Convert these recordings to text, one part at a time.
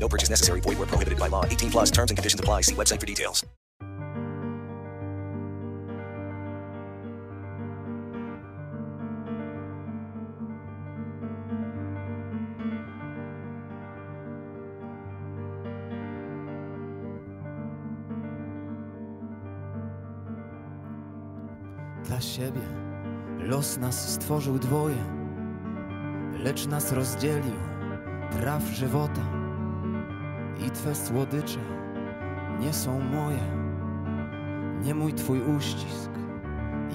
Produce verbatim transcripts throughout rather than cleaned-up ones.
No purchase necessary. Void where prohibited by law. eighteen plus terms and conditions apply. See website for details. Dla siebie los nas stworzył dwoje, lecz nas rozdzielił traf żywota. I twe słodycze nie są moje, nie mój twój uścisk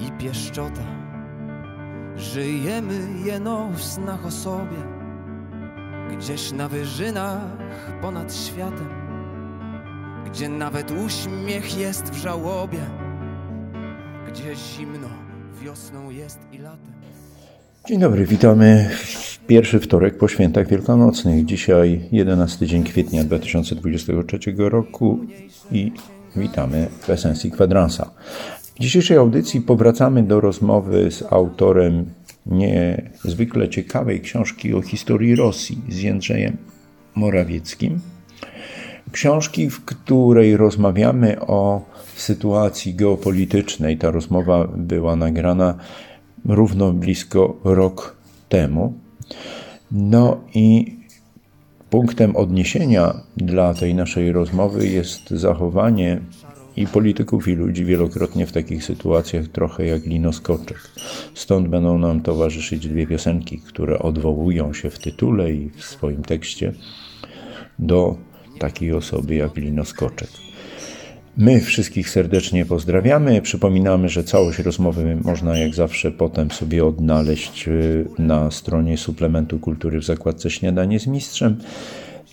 i pieszczota. Żyjemy jeno w snach o sobie, gdzieś na wyżynach ponad światem, gdzie nawet uśmiech jest w żałobie, gdzie zimno wiosną jest i latem. Dzień dobry, witamy w pierwszy wtorek po świętach wielkanocnych. Dzisiaj jedenasty dzień kwietnia dwa tysiące dwudziestego trzeciego roku i witamy w Esencji Kwadransa. W dzisiejszej audycji powracamy do rozmowy z autorem niezwykle ciekawej książki o historii Rosji z Jędrzejem Morawieckim. Książki, w której rozmawiamy o sytuacji geopolitycznej. Ta rozmowa była nagrana równo blisko rok temu. No i punktem odniesienia dla tej naszej rozmowy jest zachowanie i polityków, i ludzi wielokrotnie w takich sytuacjach trochę jak linoskoczek. Stąd będą nam towarzyszyć dwie piosenki, które odwołują się w tytule i w swoim tekście do takiej osoby jak linoskoczek. My wszystkich serdecznie pozdrawiamy. Przypominamy, że całość rozmowy można jak zawsze potem sobie odnaleźć na stronie Suplementu Kultury w zakładce Śniadanie z Mistrzem.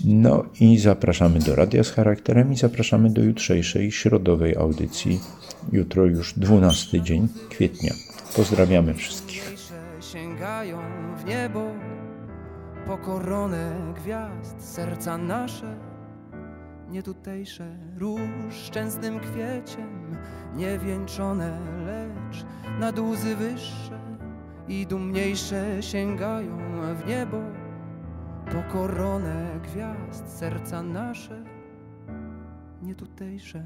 No i zapraszamy do Radia z Charakterem i zapraszamy do jutrzejszej środowej audycji. Jutro już dwunasty dzień kwietnia. Pozdrawiamy wszystkich. Sięgają w niebo po koronę gwiazd, serca nasze nietutejsze, róż szczęsnym kwieciem niewieńczone, lecz nad łzy wyższe i dumniejsze sięgają w niebo po koronę gwiazd, serca nasze nietutejsze.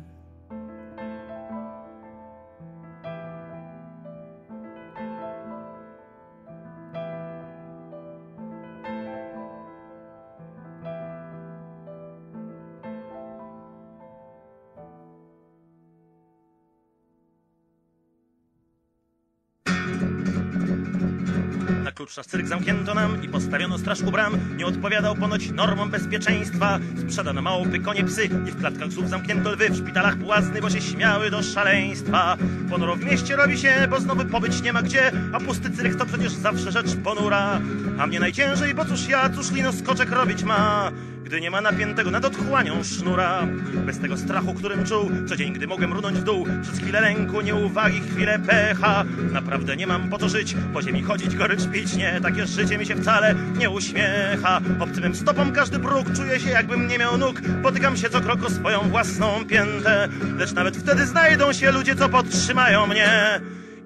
Nasz cyrk zamknięto nam i postawiono straż u bram. Nie odpowiadał ponoć normom bezpieczeństwa. Sprzedano małpy, konie, psy i w klatkach psów zamknięto lwy. W szpitalach płazny, bo się śmiały do szaleństwa. Ponuro w mieście robi się, bo znowu pobyć nie ma gdzie. A pusty cyrk to przecież zawsze rzecz ponura. A mnie najciężej, bo cóż ja, cóż linoskoczek robić ma, gdy nie ma napiętego nad otchłanią sznura. Bez tego strachu, którym czuł co dzień, gdy mogłem runąć w dół, przez chwilę lęku, nieuwagi, chwilę pecha. Naprawdę nie mam po co żyć, po ziemi chodzić, gorycz pić. Nie, takie życie mi się wcale nie uśmiecha. Obcym stopą każdy próg, czuję się jakbym nie miał nóg. Potykam się co krok o swoją własną piętę. Lecz nawet wtedy znajdą się ludzie, co podtrzymają mnie.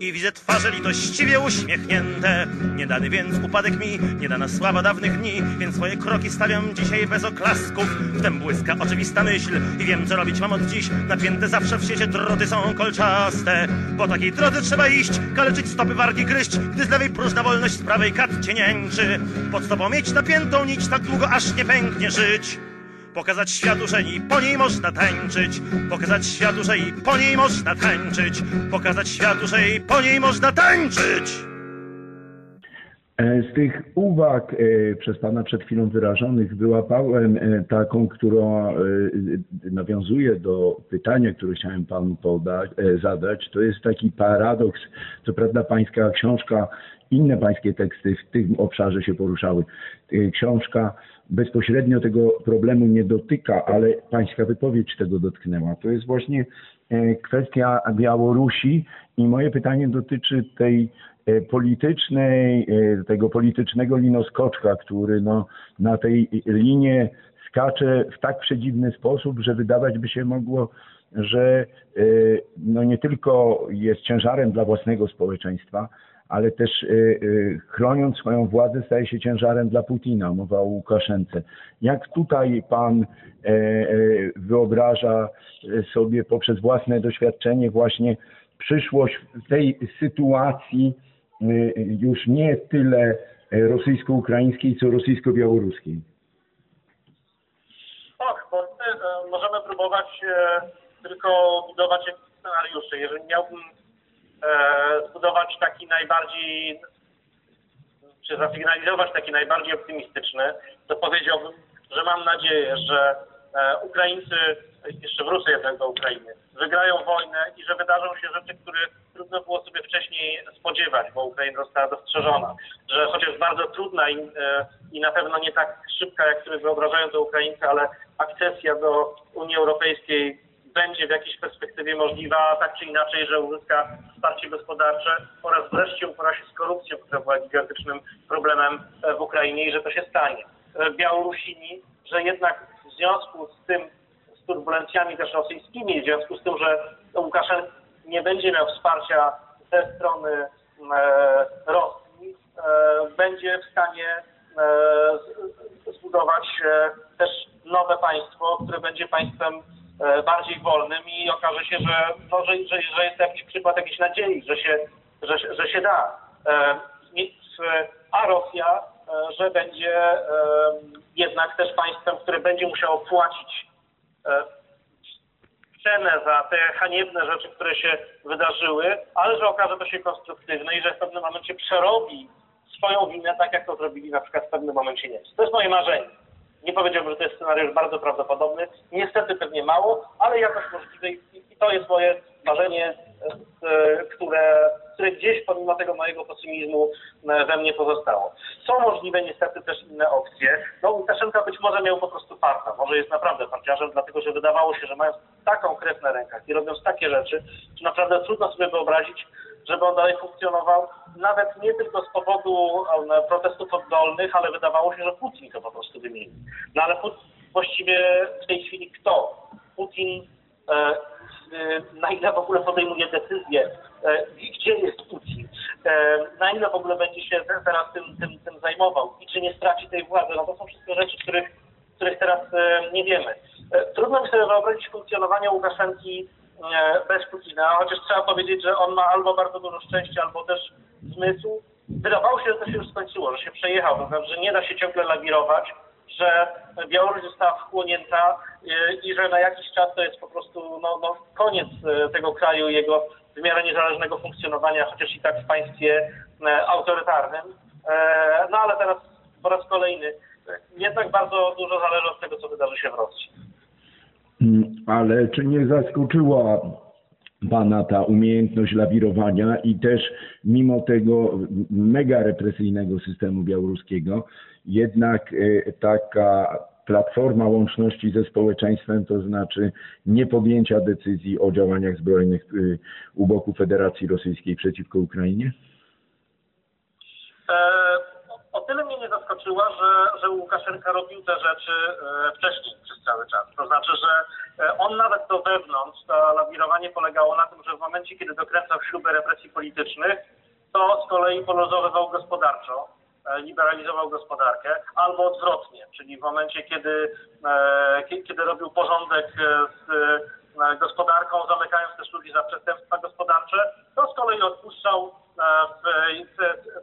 I widzę twarze litościwie uśmiechnięte. Nie dany więc upadek mi, nie dana sława dawnych dni, więc swoje kroki stawiam dzisiaj bez oklasków. Wtem błyska oczywista myśl i wiem, co robić mam od dziś. Napięte zawsze w sieci droty są kolczaste. Po takiej drodze trzeba iść, kaleczyć stopy, wargi gryźć, gdy z lewej próżna wolność, z prawej kat cię niańczy. Pod sobą mieć napiętą nić tak długo, aż nie pęknie żyć. Pokazać światu, że i po niej można tańczyć. Pokazać światu, że i po niej można tańczyć. Pokazać światu, że i po niej można tańczyć. Z tych uwag przez pana przed chwilą wyrażonych wyłapałem taką, która nawiązuje do pytania, które chciałem panu podać, zadać. To jest taki paradoks, co prawda pańska książka inne pańskie teksty w tym obszarze się poruszały. Książka bezpośrednio tego problemu nie dotyka, ale pańska wypowiedź tego dotknęła. To jest właśnie kwestia Białorusi i moje pytanie dotyczy tej politycznej, tego politycznego linoskoczka, który no, na tej linie skacze w tak przedziwny sposób, że wydawać by się mogło, że no, nie tylko jest ciężarem dla własnego społeczeństwa, ale też chroniąc swoją władzę staje się ciężarem dla Putina. Mowa o Łukaszence. Jak tutaj pan wyobraża sobie poprzez własne doświadczenie właśnie przyszłość w tej sytuacji już nie tyle rosyjsko-ukraińskiej, co rosyjsko-białoruskiej? Tak, bo my możemy próbować tylko budować jakieś scenariusze. Jeżeli miałbym zbudować taki najbardziej, czy zasygnalizować taki najbardziej optymistyczny, to powiedziałbym, że mam nadzieję, że Ukraińcy, jeszcze wrócę jednak do Ukrainy, wygrają wojnę i że wydarzą się rzeczy, których trudno było sobie wcześniej spodziewać, bo Ukraina została dostrzeżona, że chociaż bardzo trudna i, i na pewno nie tak szybka, jak sobie wyobrażają to Ukraińcy, ale akcesja do Unii Europejskiej będzie w jakiejś perspektywie możliwa, tak czy inaczej, że uzyska wsparcie gospodarcze oraz wreszcie upora się z korupcją, która była gigantycznym problemem w Ukrainie i że to się stanie. Białorusini, że jednak w związku z tym, z turbulencjami też rosyjskimi, w związku z tym, że Łukaszenka nie będzie miał wsparcia ze strony Rosji, będzie w stanie zbudować też nowe państwo, które będzie państwem bardziej wolnym i okaże się, że, no, że, że, że jest jakiś przykład jakiejś nadziei, że się, że, że się da. A Rosja, że będzie jednak też państwem, które będzie musiało płacić cenę za te haniebne rzeczy, które się wydarzyły, ale że okaże to się konstruktywne i że w pewnym momencie przerobi swoją winę, tak jak to zrobili na przykład w pewnym momencie Niemcy. To jest moje marzenie. Nie powiedziałbym, że to jest scenariusz bardzo prawdopodobny. Niestety pewnie mało, ale jakoś możliwe i to jest moje marzenie, które, które gdzieś pomimo tego mojego pesymizmu we mnie pozostało. Są możliwe niestety też inne opcje. No Łukaszenka być może miał po prostu farta, może jest naprawdę farciarzem, dlatego że wydawało się, że mając taką krew na rękach i robiąc takie rzeczy, że naprawdę trudno sobie wyobrazić, żeby on dalej funkcjonował, nawet nie tylko z powodu protestów oddolnych, ale wydawało się, że Putin to po prostu wymieni. No ale Putin, właściwie w tej chwili kto? Putin, e, e, na ile w ogóle podejmuje decyzję, e, gdzie jest Putin, e, na ile w ogóle będzie się teraz tym, tym, tym zajmował i czy nie straci tej władzy. No to są wszystkie rzeczy, których, których teraz e, nie wiemy. E, trudno mi sobie wyobrazić funkcjonowanie Łukaszenki bez Putina, chociaż trzeba powiedzieć, że on ma albo bardzo dużo szczęścia, albo też zmysł. Wydawało się, że to się już skończyło, że się przejechał, to znaczy, że nie da się ciągle lawirować, że Białoruś została wchłonięta i że na jakiś czas to jest po prostu no, no, koniec tego kraju, jego w miarę niezależnego funkcjonowania, chociaż i tak w państwie autorytarnym. No ale teraz po raz kolejny jednak bardzo dużo zależy od tego, co wydarzy się w Rosji. Ale czy nie zaskoczyła pana ta umiejętność lawirowania i też mimo tego mega represyjnego systemu białoruskiego jednak taka platforma łączności ze społeczeństwem, to znaczy nie podjęcia decyzji o działaniach zbrojnych u boku Federacji Rosyjskiej przeciwko Ukrainie? E- O tyle mnie nie zaskoczyła, że, że Łukaszenka robił te rzeczy wcześniej przez cały czas. To znaczy, że on nawet do wewnątrz, to lawirowanie polegało na tym, że w momencie, kiedy dokręcał śrubę represji politycznych, to z kolei poluzowywał gospodarczo, liberalizował gospodarkę, albo odwrotnie, czyli w momencie, kiedy, kiedy robił porządek z gospodarką, zamykając też ludzi za przestępstwa gospodarcze, to z kolei odpuszczał w,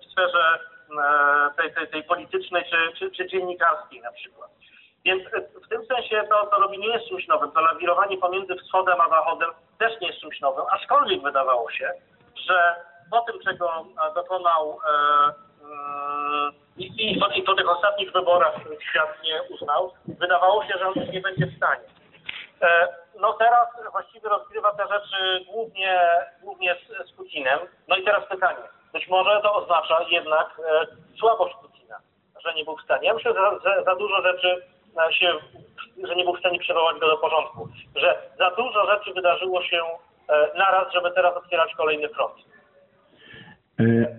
w sferze Tej, tej, tej politycznej czy, czy, czy dziennikarskiej na przykład. Więc w tym sensie to, co robi, nie jest czymś nowym. To lawirowanie pomiędzy wschodem a zachodem też nie jest czymś nowym, aczkolwiek wydawało się, że po tym, czego dokonał i, i, i po tych ostatnich wyborach, których świat nie uznał, wydawało się, że on już nie będzie w stanie. No teraz właściwie rozgrywa te rzeczy głównie, głównie z, z Putinem. No i teraz pytanie. Być może to oznacza jednak słabość Putina, że nie był w stanie. Ja myślę, że za, za dużo rzeczy się, że nie był w stanie przywołać go do porządku, że za dużo rzeczy wydarzyło się naraz, żeby teraz otwierać kolejny front.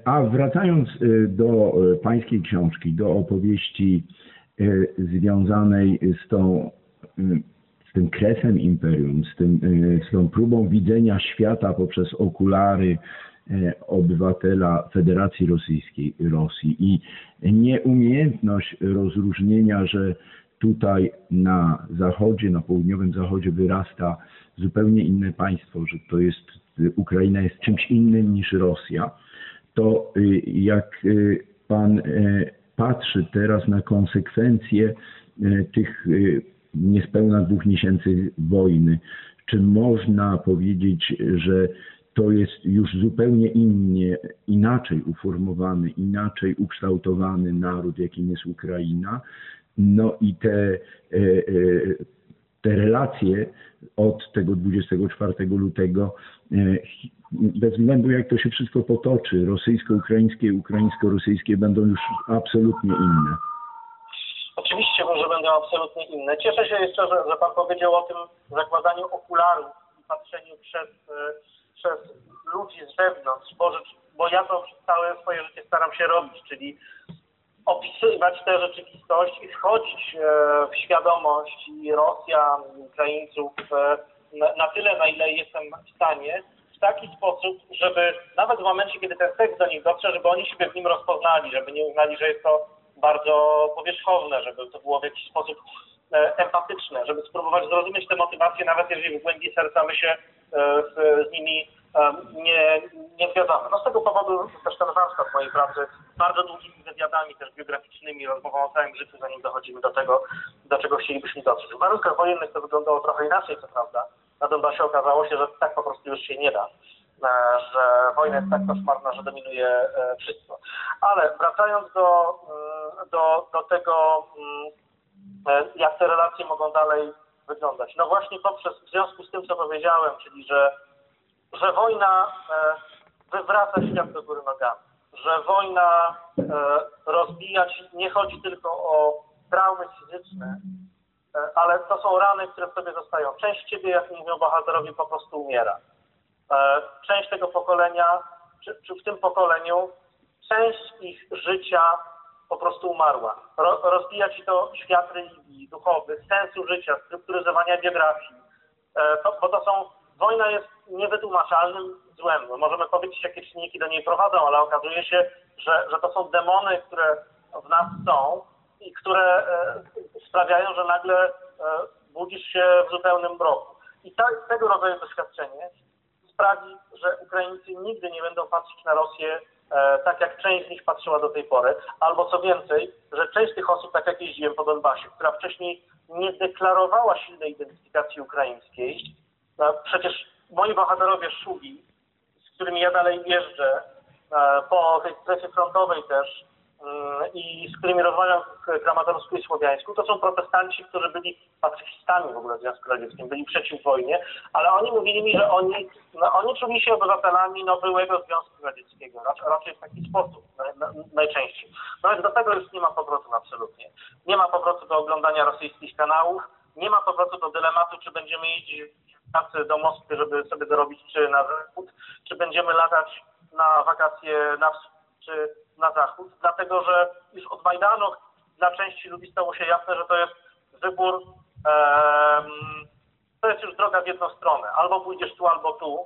A wracając do pańskiej książki, do opowieści związanej z tą, z tym kresem imperium, z tym, z tą próbą widzenia świata poprzez okulary obywatela Federacji Rosyjskiej, Rosji i nieumiejętność rozróżnienia, że tutaj na zachodzie, na południowym zachodzie wyrasta zupełnie inne państwo, że to jest, Ukraina jest czymś innym niż Rosja, to jak pan patrzy teraz na konsekwencje tych niespełna dwóch miesięcy wojny, czy można powiedzieć, że to jest już zupełnie innie, inaczej uformowany, inaczej ukształtowany naród, jakim jest Ukraina. No i te, te relacje od tego dwudziestego czwartego lutego, bez względu jak to się wszystko potoczy, rosyjsko-ukraińskie, ukraińsko-rosyjskie będą już absolutnie inne. Oczywiście, że będą absolutnie inne. Cieszę się jeszcze, że, że pan powiedział o tym zakładaniu okularów i patrzeniu przez... przez ludzi z zewnątrz, bo, bo ja to przez całe swoje życie staram się robić, czyli opisywać tę rzeczywistość i wchodzić w świadomość Rosjan, Ukraińców na tyle, na ile jestem w stanie, w taki sposób, żeby nawet w momencie, kiedy ten tekst do nich dotrze, żeby oni siebie w nim rozpoznali, żeby nie uznali, że jest to bardzo powierzchowne, żeby to było w jakiś sposób empatyczne, żeby spróbować zrozumieć te motywacje, nawet jeżeli w głębi serca my się z, z nimi nie, nie zgadzamy. No z tego powodu też ten warsztat mojej pracy z bardzo długimi wywiadami, też biograficznymi, rozmową o całym życiu, zanim dochodzimy do tego, do czego chcielibyśmy dotrzeć. W warunkach wojennych to wyglądało trochę inaczej, co prawda. Na Donbasie okazało się, że tak po prostu już się nie da, że wojna jest tak koszmarna, że dominuje wszystko. Ale wracając do, do, do tego, jak te relacje mogą dalej wyglądać. No właśnie poprzez, w związku z tym, co powiedziałem, czyli że, że wojna wywraca świat do góry nogami, że wojna rozbijać nie chodzi tylko o traumy fizyczne, ale to są rany, które w sobie zostają. Część ciebie, jak mówią bohaterowie, po prostu umiera. Część tego pokolenia, czy, czy w tym pokoleniu, część ich życia po prostu umarła. Ro, rozbija ci to świat religii, duchowych, sensu życia, strukturyzowania biografii. E, to, bo to są... Wojna jest niewytłumaczalnym złem. Możemy powiedzieć, jakie czynniki do niej prowadzą, ale okazuje się, że, że to są demony, które w nas są i które e, sprawiają, że nagle e, budzisz się w zupełnym mroku. I ta, tego rodzaju doświadczenie sprawi, że Ukraińcy nigdy nie będą patrzeć na Rosję tak jak część z nich patrzyła do tej pory, albo co więcej, że część tych osób, tak jak jeździłem po Donbasie, która wcześniej nie deklarowała silnej identyfikacji ukraińskiej, przecież moi bohaterowie Szubi, z którymi ja dalej jeżdżę po tej strefie frontowej też i z którymi rozmawiam w Kramatorsku i Słowiańsku, to są protestanci, którzy byli pacyfistami w ogóle w Związku Radzieckim, byli przeciw wojnie, ale oni mówili mi, że oni, no, oni czuli się obywatelami no, byłego Związku Radzieckiego, raczej, raczej w taki sposób na, na, najczęściej. No więc do tego już nie ma powrotu absolutnie. Nie ma powrotu do oglądania rosyjskich kanałów, nie ma powrotu do dylematu, czy będziemy jeździć do Moskwy, żeby sobie dorobić, czy na zachód, czy będziemy latać na wakacje na wschód, czy na zachód, dlatego że już od Majdanu dla części ludzi stało się jasne, że to jest wybór, e, to jest już droga w jedną stronę, albo pójdziesz tu, albo tu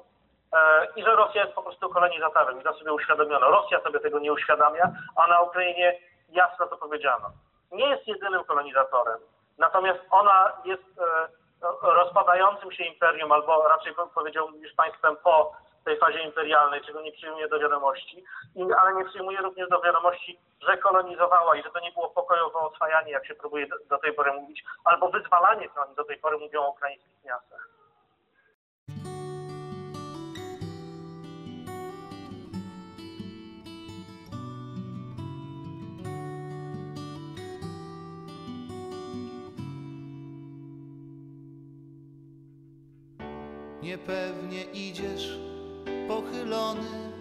e, i że Rosja jest po prostu kolonizatorem i to sobie uświadomiono. Rosja sobie tego nie uświadamia, a na Ukrainie jasno to powiedziano. Nie jest jedynym kolonizatorem, natomiast ona jest e, rozpadającym się imperium, albo raczej powiedziałbym już państwem po tej fazie imperialnej, czego nie przyjmuje do wiadomości, ale nie przyjmuje również do wiadomości, że kolonizowała i że to nie było pokojowe oswajanie, jak się próbuje do tej pory mówić, albo wyzwalanie, co oni do tej pory mówią o ukraińskich miastach. Niepewnie idziesz pochylony,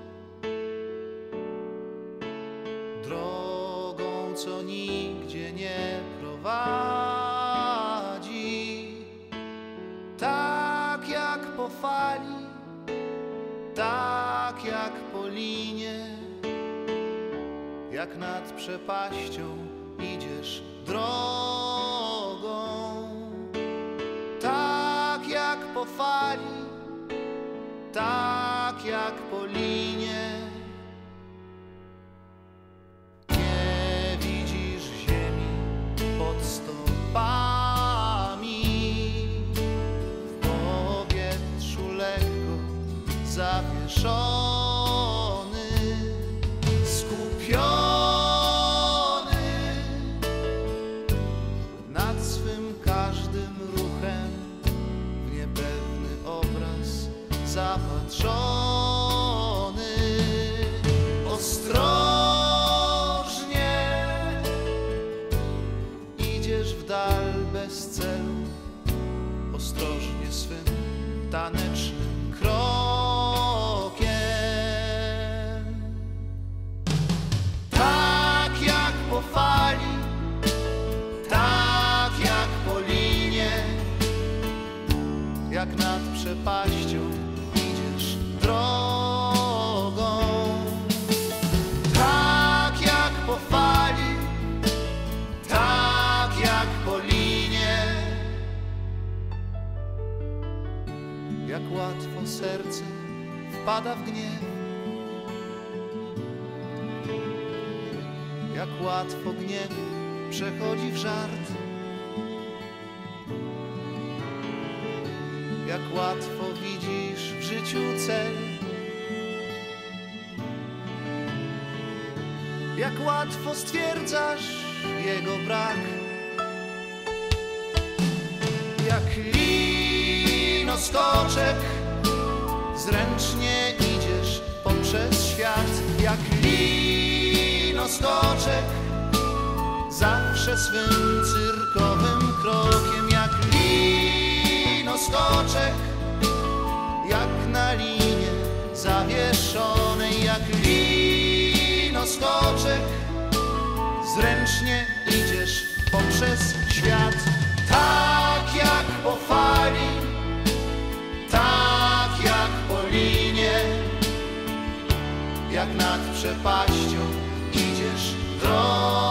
tak jak po linie, jak nad przepaścią idziesz drogą, tak jak po fali, tak jak po linie. Nie widzisz ziemi pod stopami, zawieszony, skupiony nad swym każdym ruchem, w niepewny obraz zapatrzony. Ostrożnie idziesz w dal bez celu, ostrożnie swym tanecznym krokiem. Jak nad przepaścią idziesz drogą, tak jak po fali, tak jak po linie. Jak łatwo serce wpada w gniew, jak łatwo gniew przechodzi w żart, jak łatwo widzisz w życiu cel, jak łatwo stwierdzasz jego brak. Jak linoskoczek zręcznie idziesz poprzez świat, jak linoskoczek zawsze swym cyrkowym krokiem, jak linoskoczek linoskoczek, jak na linie zawieszonej, jak linoskoczek zręcznie idziesz poprzez świat, tak jak po fali, tak jak po linie, jak nad przepaścią idziesz drogą.